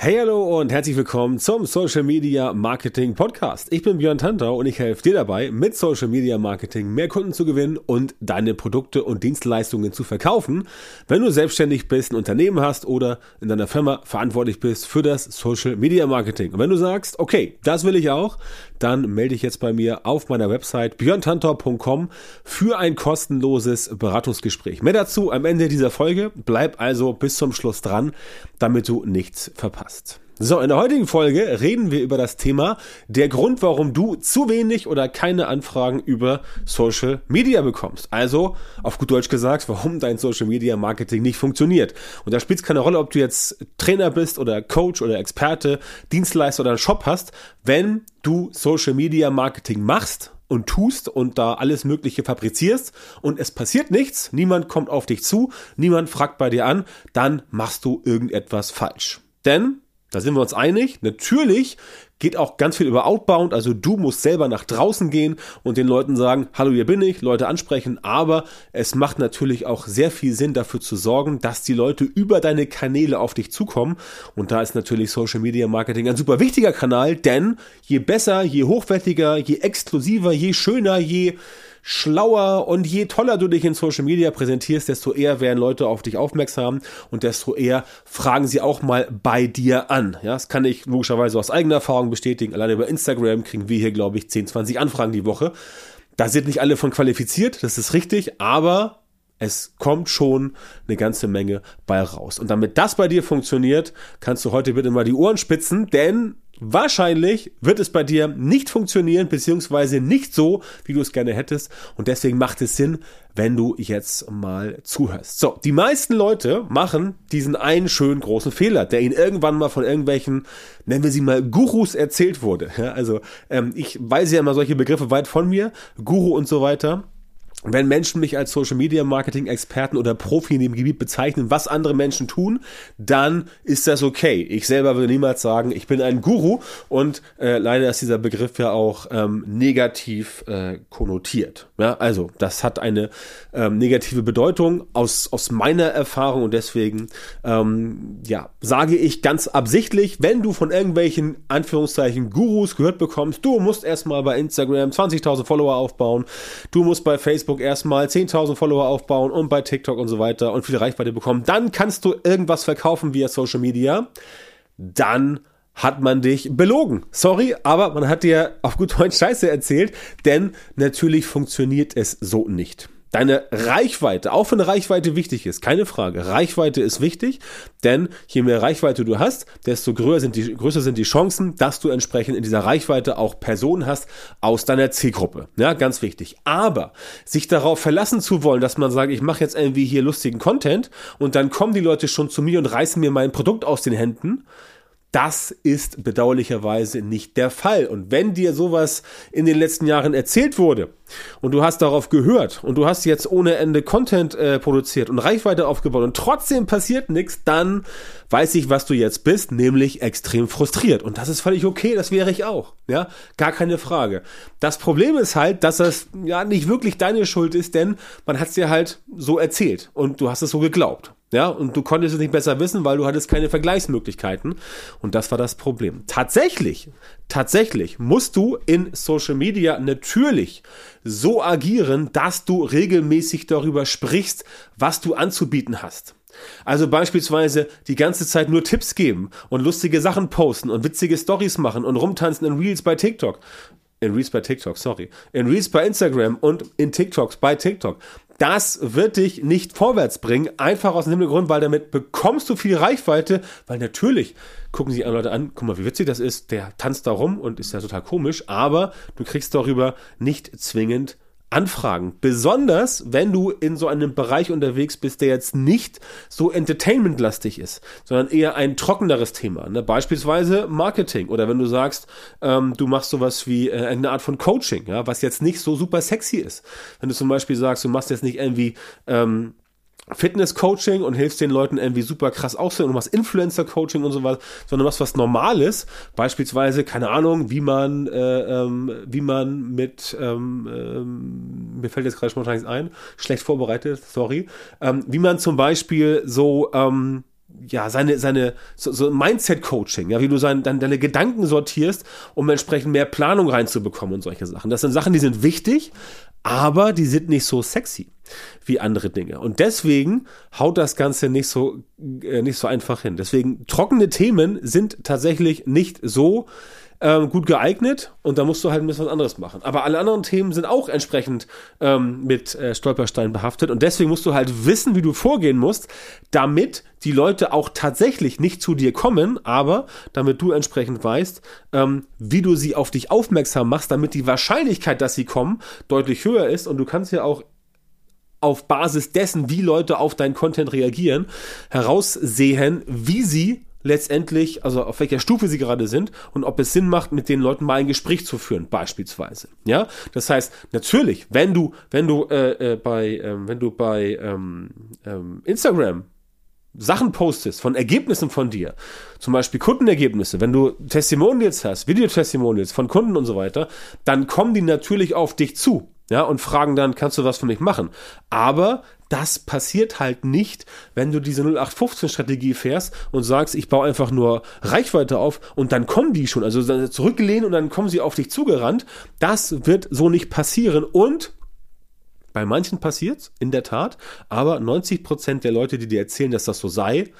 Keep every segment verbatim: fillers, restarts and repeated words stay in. Hey, hallo und herzlich willkommen zum Social Media Marketing Podcast. Ich bin Björn Tantau und ich helfe dir dabei, mit Social Media Marketing mehr Kunden zu gewinnen und deine Produkte und Dienstleistungen zu verkaufen, wenn du selbstständig bist, ein Unternehmen hast oder in deiner Firma verantwortlich bist für das Social Media Marketing. Und wenn du sagst, okay, das will ich auch, dann melde dich jetzt bei mir auf meiner Website björn tantau punkt com für ein kostenloses Beratungsgespräch. Mehr dazu am Ende dieser Folge. Bleib also bis zum Schluss dran, damit du nichts verpasst. So, in der heutigen Folge reden wir über das Thema, der Grund, warum du zu wenig oder keine Anfragen über Social Media bekommst. Also, auf gut Deutsch gesagt, warum dein Social Media Marketing nicht funktioniert. Und da spielt es keine Rolle, ob du jetzt Trainer bist oder Coach oder Experte, Dienstleister oder einen Shop hast. Wenn du Social Media Marketing machst und tust und da alles Mögliche fabrizierst und es passiert nichts, niemand kommt auf dich zu, niemand fragt bei dir an, dann machst du irgendetwas falsch. Denn, da sind wir uns einig, natürlich geht auch ganz viel über Outbound, also du musst selber nach draußen gehen und den Leuten sagen, hallo, hier bin ich, Leute ansprechen, aber es macht natürlich auch sehr viel Sinn, dafür zu sorgen, dass die Leute über deine Kanäle auf dich zukommen und da ist natürlich Social Media Marketing ein super wichtiger Kanal, denn je besser, je hochwertiger, je exklusiver, je schöner, je schlauer und je toller du dich in Social Media präsentierst, desto eher werden Leute auf dich aufmerksam und desto eher fragen sie auch mal bei dir an. Ja, das kann ich logischerweise aus eigener Erfahrung bestätigen. Alleine über Instagram kriegen wir hier, glaube ich, zehn, zwanzig Anfragen die Woche. Da sind nicht alle von qualifiziert, das ist richtig, aber es kommt schon eine ganze Menge bei raus. Und damit das bei dir funktioniert, kannst du heute bitte mal die Ohren spitzen, denn wahrscheinlich wird es bei dir nicht funktionieren, beziehungsweise nicht so, wie du es gerne hättest. Und deswegen macht es Sinn, wenn du jetzt mal zuhörst. So, die meisten Leute machen diesen einen schönen großen Fehler, der ihnen irgendwann mal von irgendwelchen, nennen wir sie mal, Gurus erzählt wurde. Ja, also ähm, ich weiß ja immer solche Begriffe weit von mir, Guru und so weiter. Wenn Menschen mich als Social-Media-Marketing-Experten oder Profi in dem Gebiet bezeichnen, was andere Menschen tun, dann ist das okay. Ich selber würde niemals sagen, ich bin ein Guru und äh, leider ist dieser Begriff ja auch ähm, negativ äh, konnotiert. Ja, also das hat eine ähm, negative Bedeutung aus, aus meiner Erfahrung und deswegen ähm, ja, sage ich ganz absichtlich, wenn du von irgendwelchen Anführungszeichen Gurus gehört bekommst, du musst erstmal bei Instagram zwanzigtausend Follower aufbauen, du musst bei Facebook erstmal zehntausend Follower aufbauen und bei TikTok und so weiter und viel Reichweite bekommen, dann kannst du irgendwas verkaufen via Social Media, dann hat man dich belogen. Sorry, aber man hat dir auf gut Deutsch Scheiße erzählt, denn natürlich funktioniert es so nicht. Deine Reichweite, auch wenn Reichweite wichtig ist, keine Frage, Reichweite ist wichtig, denn je mehr Reichweite du hast, desto größer sind die, größer sind die Chancen, dass du entsprechend in dieser Reichweite auch Personen hast aus deiner Zielgruppe. Ja, ganz wichtig. Aber sich darauf verlassen zu wollen, dass man sagt, ich mache jetzt irgendwie hier lustigen Content und dann kommen die Leute schon zu mir und reißen mir mein Produkt aus den Händen, das ist bedauerlicherweise nicht der Fall. Und wenn dir sowas in den letzten Jahren erzählt wurde und du hast darauf gehört und du hast jetzt ohne Ende Content äh, produziert und Reichweite aufgebaut und trotzdem passiert nichts, dann weiß ich, was du jetzt bist, nämlich extrem frustriert. Und das ist völlig okay, das wäre ich auch. Ja, gar keine Frage. Das Problem ist halt, dass das ja nicht wirklich deine Schuld ist, denn man hat es dir halt so erzählt und du hast es so geglaubt. Ja, und du konntest es nicht besser wissen, weil du hattest keine Vergleichsmöglichkeiten und das war das Problem. Tatsächlich, tatsächlich musst du in Social Media natürlich so agieren, dass du regelmäßig darüber sprichst, was du anzubieten hast. Also beispielsweise die ganze Zeit nur Tipps geben und lustige Sachen posten und witzige Stories machen und rumtanzen in Reels bei TikTok. In Reels bei TikTok, sorry. In Reels bei Instagram und in TikToks bei TikTok. Das wird dich nicht vorwärts bringen, einfach aus dem Grund, weil damit bekommst du viel Reichweite, weil natürlich gucken sich Leute an, guck mal, wie witzig das ist, der tanzt da rum und ist ja total komisch, aber du kriegst darüber nicht zwingend Anfragen. Besonders, wenn du in so einem Bereich unterwegs bist, der jetzt nicht so entertainmentlastig ist, sondern eher ein trockeneres Thema, ne? Beispielsweise Marketing oder wenn du sagst, ähm, du machst sowas wie äh, eine Art von Coaching, ja, was jetzt nicht so super sexy ist. Wenn du zum Beispiel sagst, du machst jetzt nicht irgendwie ähm, Fitness-Coaching und hilfst den Leuten irgendwie super krass aussehen und machst Influencer-Coaching und sowas, sondern machst was Normales, beispielsweise, keine Ahnung, wie man äh, ähm, wie man mit ähm, ähm, mir fällt jetzt gerade spontan nichts ein, schlecht vorbereitet, sorry, ähm, wie man zum Beispiel so ähm, ja, seine, seine, so, so Mindset-Coaching, ja, wie du sein, dein, deine Gedanken sortierst, um entsprechend mehr Planung reinzubekommen und solche Sachen. Das sind Sachen, die sind wichtig, aber die sind nicht so sexy wie andere Dinge. Und deswegen haut das Ganze nicht so, äh, nicht so einfach hin. Deswegen, trockene Themen sind tatsächlich nicht so ähm, gut geeignet und da musst du halt ein bisschen was anderes machen. Aber alle anderen Themen sind auch entsprechend ähm, mit äh, Stolpersteinen behaftet und deswegen musst du halt wissen, wie du vorgehen musst, damit die Leute auch tatsächlich nicht zu dir kommen, aber damit du entsprechend weißt, ähm, wie du sie auf dich aufmerksam machst, damit die Wahrscheinlichkeit, dass sie kommen, deutlich höher ist und du kannst ja auch auf Basis dessen, wie Leute auf deinen Content reagieren, heraussehen, wie sie letztendlich, also auf welcher Stufe sie gerade sind und ob es Sinn macht, mit den Leuten mal ein Gespräch zu führen, beispielsweise. Ja, das heißt natürlich, wenn du, wenn du äh, äh, bei, äh, wenn du bei ähm, äh, Instagram Sachen postest von Ergebnissen von dir, zum Beispiel Kundenergebnisse, wenn du Testimonials hast, Videotestimonials von Kunden und so weiter, dann kommen die natürlich auf dich zu. Ja, und fragen dann, kannst du was für mich machen? Aber das passiert halt nicht, wenn du diese null acht fünfzehn Strategie fährst und sagst, ich baue einfach nur Reichweite auf und dann kommen die schon, also zurücklehnen und dann kommen sie auf dich zugerannt. Das wird so nicht passieren und bei manchen passiert's, in der Tat, aber neunzig Prozent der Leute, die dir erzählen, dass das so sei,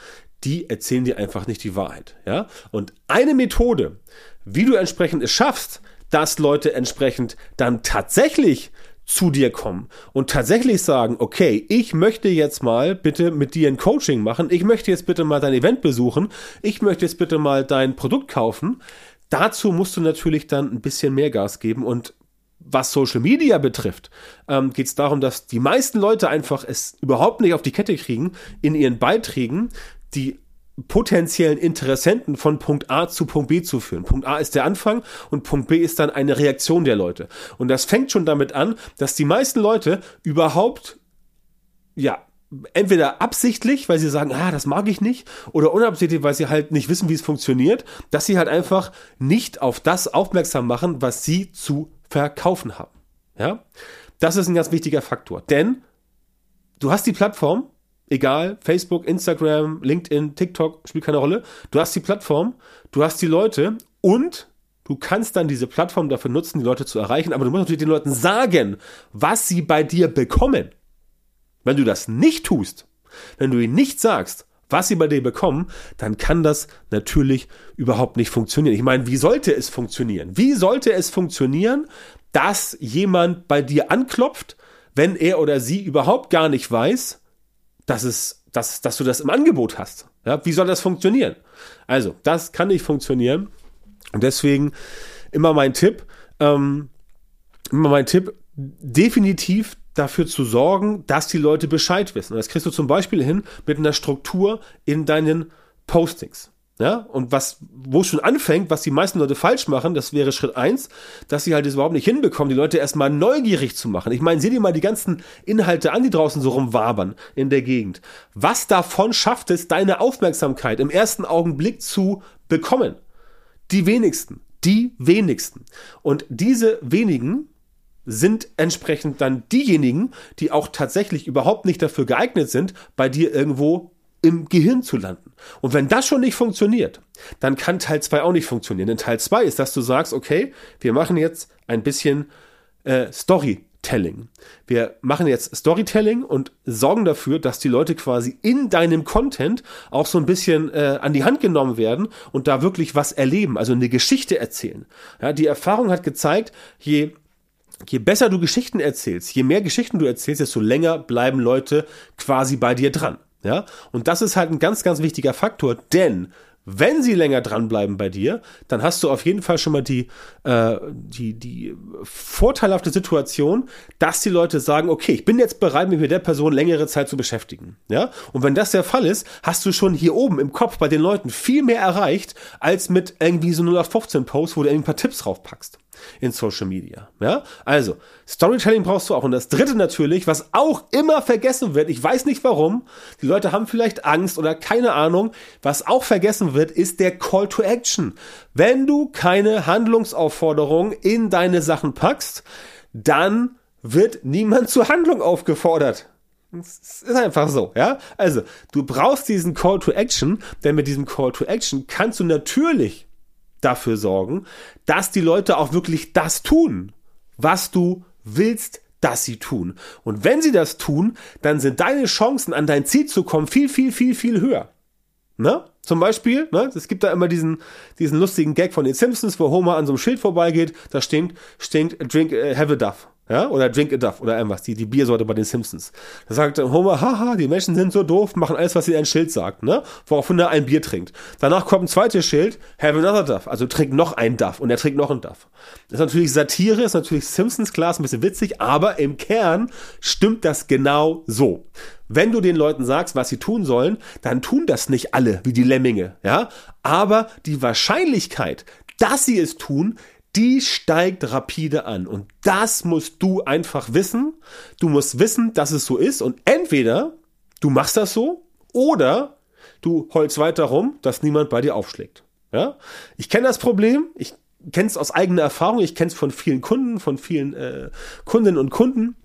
die erzählen dir einfach nicht die Wahrheit. Ja? Und eine Methode, wie du entsprechend es schaffst, dass Leute entsprechend dann tatsächlich zu dir kommen und tatsächlich sagen, okay, ich möchte jetzt mal bitte mit dir ein Coaching machen, ich möchte jetzt bitte mal dein Event besuchen, ich möchte jetzt bitte mal dein Produkt kaufen. Dazu musst du natürlich dann ein bisschen mehr Gas geben und was Social Media betrifft, ähm, geht es darum, dass die meisten Leute einfach es überhaupt nicht auf die Kette kriegen, in ihren Beiträgen die potenziellen Interessenten von Punkt A zu Punkt B zu führen. Punkt A ist der Anfang und Punkt B ist dann eine Reaktion der Leute. Und das fängt schon damit an, dass die meisten Leute überhaupt, ja, entweder absichtlich, weil sie sagen, ah, das mag ich nicht, oder unabsichtlich, weil sie halt nicht wissen, wie es funktioniert, dass sie halt einfach nicht auf das aufmerksam machen, was sie zu verkaufen haben. Ja? Das ist ein ganz wichtiger Faktor, denn du hast die Plattform, egal, Facebook, Instagram, LinkedIn, TikTok, spielt keine Rolle. Du hast die Plattform, du hast die Leute und du kannst dann diese Plattform dafür nutzen, die Leute zu erreichen. Aber du musst natürlich den Leuten sagen, was sie bei dir bekommen. Wenn du das nicht tust, wenn du ihnen nicht sagst, was sie bei dir bekommen, dann kann das natürlich überhaupt nicht funktionieren. Ich meine, wie sollte es funktionieren? Wie sollte es funktionieren, dass jemand bei dir anklopft, wenn er oder sie überhaupt gar nicht weiß, Dass, es, dass, dass du das im Angebot hast. Ja, wie soll das funktionieren? Also, das kann nicht funktionieren. Und deswegen immer mein Tipp, ähm, immer mein Tipp, definitiv dafür zu sorgen, dass die Leute Bescheid wissen. Und das kriegst du zum Beispiel hin mit einer Struktur in deinen Postings. Ja, und was, wo es schon anfängt, was die meisten Leute falsch machen, das wäre Schritt eins, dass sie halt das überhaupt nicht hinbekommen, die Leute erstmal neugierig zu machen. Ich meine, sieh dir mal die ganzen Inhalte an, die draußen so rumwabern in der Gegend. Was davon schafft es, deine Aufmerksamkeit im ersten Augenblick zu bekommen? Die wenigsten, die wenigsten. Und diese wenigen sind entsprechend dann diejenigen, die auch tatsächlich überhaupt nicht dafür geeignet sind, bei dir irgendwo im Gehirn zu landen. Und wenn das schon nicht funktioniert, dann kann Teil zwei auch nicht funktionieren. Denn Teil zwei ist, dass du sagst, okay, wir machen jetzt ein bisschen äh, Storytelling. Wir machen jetzt Storytelling und sorgen dafür, dass die Leute quasi in deinem Content auch so ein bisschen äh, an die Hand genommen werden und da wirklich was erleben, also eine Geschichte erzählen. Ja, die Erfahrung hat gezeigt, je Je besser du Geschichten erzählst, je mehr Geschichten du erzählst, desto länger bleiben Leute quasi bei dir dran. Ja, und das ist halt ein ganz, ganz wichtiger Faktor, denn wenn sie länger dranbleiben bei dir, dann hast du auf jeden Fall schon mal die, äh, die, die vorteilhafte Situation, dass die Leute sagen, okay, ich bin jetzt bereit, mich mit der Person längere Zeit zu beschäftigen. Ja? Und wenn das der Fall ist, hast du schon hier oben im Kopf bei den Leuten viel mehr erreicht, als mit irgendwie so null acht fünfzehn Posts, wo du irgendwie ein paar Tipps draufpackst in Social Media. Ja? Also, Storytelling brauchst du auch. Und das Dritte natürlich, was auch immer vergessen wird, ich weiß nicht warum, die Leute haben vielleicht Angst oder keine Ahnung, was auch vergessen wird, ist der Call to Action. Wenn du keine Handlungsaufforderung in deine Sachen packst, dann wird niemand zur Handlung aufgefordert. Es ist einfach so, ja? Also, du brauchst diesen Call to Action, denn mit diesem Call to Action kannst du natürlich dafür sorgen, dass die Leute auch wirklich das tun, was du willst, dass sie tun. Und wenn sie das tun, dann sind deine Chancen, an dein Ziel zu kommen, viel, viel, viel, viel höher. Ne? Zum Beispiel, ne? Es gibt da immer diesen, diesen lustigen Gag von den Simpsons, wo Homer an so einem Schild vorbeigeht, da stinkt, stinkt, drink, äh, have a Duff. Ja, oder Drink a Duff oder irgendwas, die, die Biersorte bei den Simpsons. Da sagt Homer, haha, die Menschen sind so doof, machen alles, was ihnen ein Schild sagt, ne? Woraufhin er ein Bier trinkt. Danach kommt ein zweites Schild, have another Duff, also trink noch ein Duff und er trinkt noch ein Duff. Das ist natürlich Satire, ist natürlich Simpsons, klar, ist ein bisschen witzig, aber im Kern stimmt das genau so. Wenn du den Leuten sagst, was sie tun sollen, dann tun das nicht alle, wie die Lemminge, ja? Aber die Wahrscheinlichkeit, dass sie es tun, die steigt rapide an und das musst du einfach wissen. Du musst wissen, dass es so ist und entweder du machst das so oder du heulst weiter rum, dass niemand bei dir aufschlägt. Ja? Ich kenne das Problem, ich kenne es aus eigener Erfahrung, ich kenne es von vielen Kunden, von vielen äh, Kundinnen und Kunden.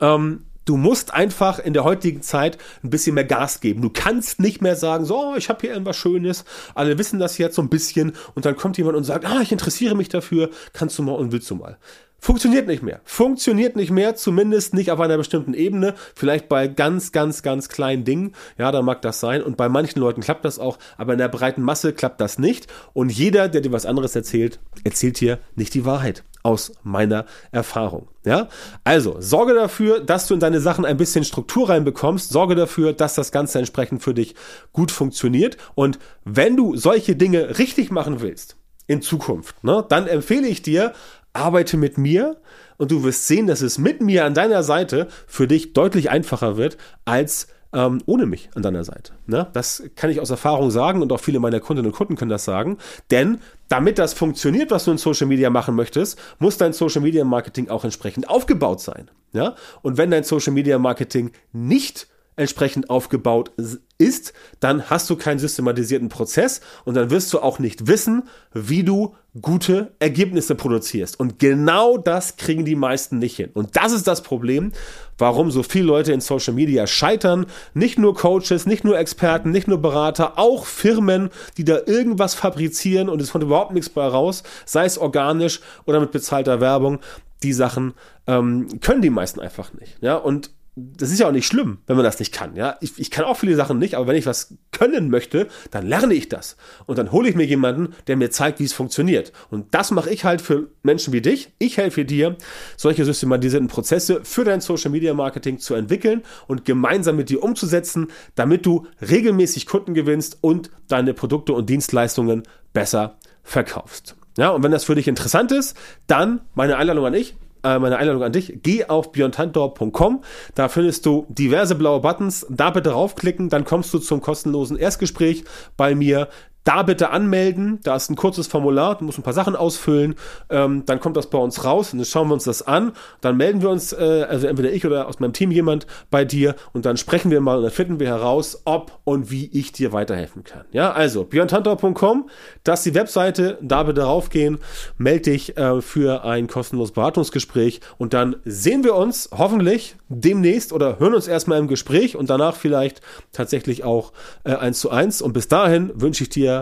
Ähm, Du musst einfach in der heutigen Zeit ein bisschen mehr Gas geben. Du kannst nicht mehr sagen, so, ich habe hier irgendwas Schönes, alle wissen das jetzt so ein bisschen und dann kommt jemand und sagt, ah, ich interessiere mich dafür, kannst du mal und willst du mal. Funktioniert nicht mehr. Funktioniert nicht mehr, zumindest nicht auf einer bestimmten Ebene, vielleicht bei ganz, ganz, ganz kleinen Dingen, ja, da mag das sein und bei manchen Leuten klappt das auch, aber in der breiten Masse klappt das nicht und jeder, der dir was anderes erzählt, erzählt hier nicht die Wahrheit. Aus meiner Erfahrung. Ja? Also, sorge dafür, dass du in deine Sachen ein bisschen Struktur reinbekommst. Sorge dafür, dass das Ganze entsprechend für dich gut funktioniert. Und wenn du solche Dinge richtig machen willst in Zukunft, ne, dann empfehle ich dir, arbeite mit mir und du wirst sehen, dass es mit mir an deiner Seite für dich deutlich einfacher wird, als Ähm, ohne mich an deiner Seite. Ne? Das kann ich aus Erfahrung sagen und auch viele meiner Kundinnen und Kunden können das sagen, denn damit das funktioniert, was du in Social Media machen möchtest, muss dein Social Media Marketing auch entsprechend aufgebaut sein. Ja? Und wenn dein Social Media Marketing nicht entsprechend aufgebaut ist, dann hast du keinen systematisierten Prozess und dann wirst du auch nicht wissen, wie du gute Ergebnisse produzierst. Und genau das kriegen die meisten nicht hin. Und das ist das Problem, warum so viele Leute in Social Media scheitern. Nicht nur Coaches, nicht nur Experten, nicht nur Berater, auch Firmen, die da irgendwas fabrizieren und es kommt überhaupt nichts bei raus, sei es organisch oder mit bezahlter Werbung. Die Sachen ähm, können die meisten einfach nicht. Ja, und das ist ja auch nicht schlimm, wenn man das nicht kann. Ja, ich, ich kann auch viele Sachen nicht, aber wenn ich was können möchte, dann lerne ich das. Und dann hole ich mir jemanden, der mir zeigt, wie es funktioniert. Und das mache ich halt für Menschen wie dich. Ich helfe dir, solche systematisierten Prozesse für dein Social Media Marketing zu entwickeln und gemeinsam mit dir umzusetzen, damit du regelmäßig Kunden gewinnst und deine Produkte und Dienstleistungen besser verkaufst. Ja, und wenn das für dich interessant ist, dann meine Einladung an dich. Meine Einladung an dich, geh auf björn tantau punkt com, da findest du diverse blaue Buttons, da bitte raufklicken, dann kommst du zum kostenlosen Erstgespräch bei mir, da bitte anmelden, da ist ein kurzes Formular, du musst ein paar Sachen ausfüllen, ähm, dann kommt das bei uns raus und dann schauen wir uns das an, dann melden wir uns, äh, also entweder ich oder aus meinem Team jemand bei dir und dann sprechen wir mal und dann finden wir heraus, ob und wie ich dir weiterhelfen kann. Ja, also björn tantau punkt com, das ist die Webseite, da bitte raufgehen, melde dich äh, für ein kostenloses Beratungsgespräch und dann sehen wir uns hoffentlich demnächst oder hören uns erstmal im Gespräch und danach vielleicht tatsächlich auch äh, eins zu eins. Und bis dahin wünsche ich dir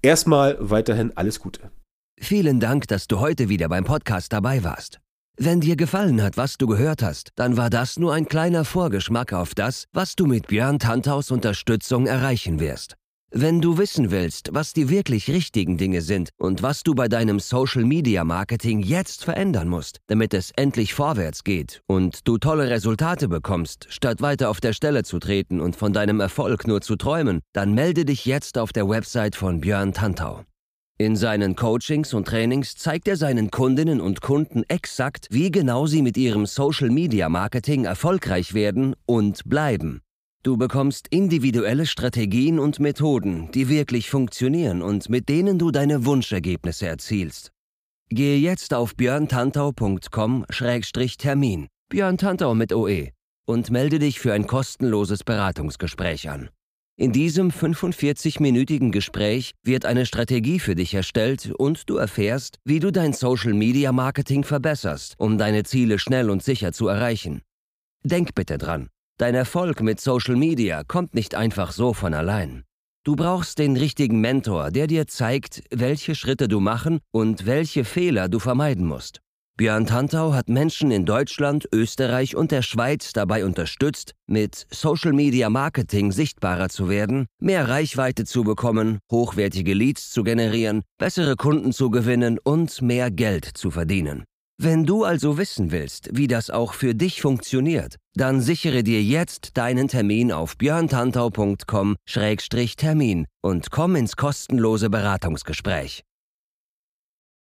erstmal weiterhin alles Gute. Vielen Dank, dass du heute wieder beim Podcast dabei warst. Wenn dir gefallen hat, was du gehört hast, dann war das nur ein kleiner Vorgeschmack auf das, was du mit Björn Tantaus Unterstützung erreichen wirst. Wenn du wissen willst, was die wirklich richtigen Dinge sind und was du bei deinem Social-Media-Marketing jetzt verändern musst, damit es endlich vorwärts geht und du tolle Resultate bekommst, statt weiter auf der Stelle zu treten und von deinem Erfolg nur zu träumen, dann melde dich jetzt auf der Website von Björn Tantau. In seinen Coachings und Trainings zeigt er seinen Kundinnen und Kunden exakt, wie genau sie mit ihrem Social-Media-Marketing erfolgreich werden und bleiben. Du bekommst individuelle Strategien und Methoden, die wirklich funktionieren und mit denen du deine Wunschergebnisse erzielst. Gehe jetzt auf björn tantau punkt com Schrägstrich Termin, Björn Tantau mit O E, und melde dich für ein kostenloses Beratungsgespräch an. In diesem fünfundvierzig-minütigen Gespräch wird eine Strategie für dich erstellt und du erfährst, wie du dein Social-Media-Marketing verbesserst, um deine Ziele schnell und sicher zu erreichen. Denk bitte dran. Dein Erfolg mit Social Media kommt nicht einfach so von allein. Du brauchst den richtigen Mentor, der dir zeigt, welche Schritte du machen und welche Fehler du vermeiden musst. Björn Tantau hat Menschen in Deutschland, Österreich und der Schweiz dabei unterstützt, mit Social Media Marketing sichtbarer zu werden, mehr Reichweite zu bekommen, hochwertige Leads zu generieren, bessere Kunden zu gewinnen und mehr Geld zu verdienen. Wenn du also wissen willst, wie das auch für dich funktioniert, dann sichere dir jetzt deinen Termin auf björntantau punkt com Schrägstrich Termin und komm ins kostenlose Beratungsgespräch.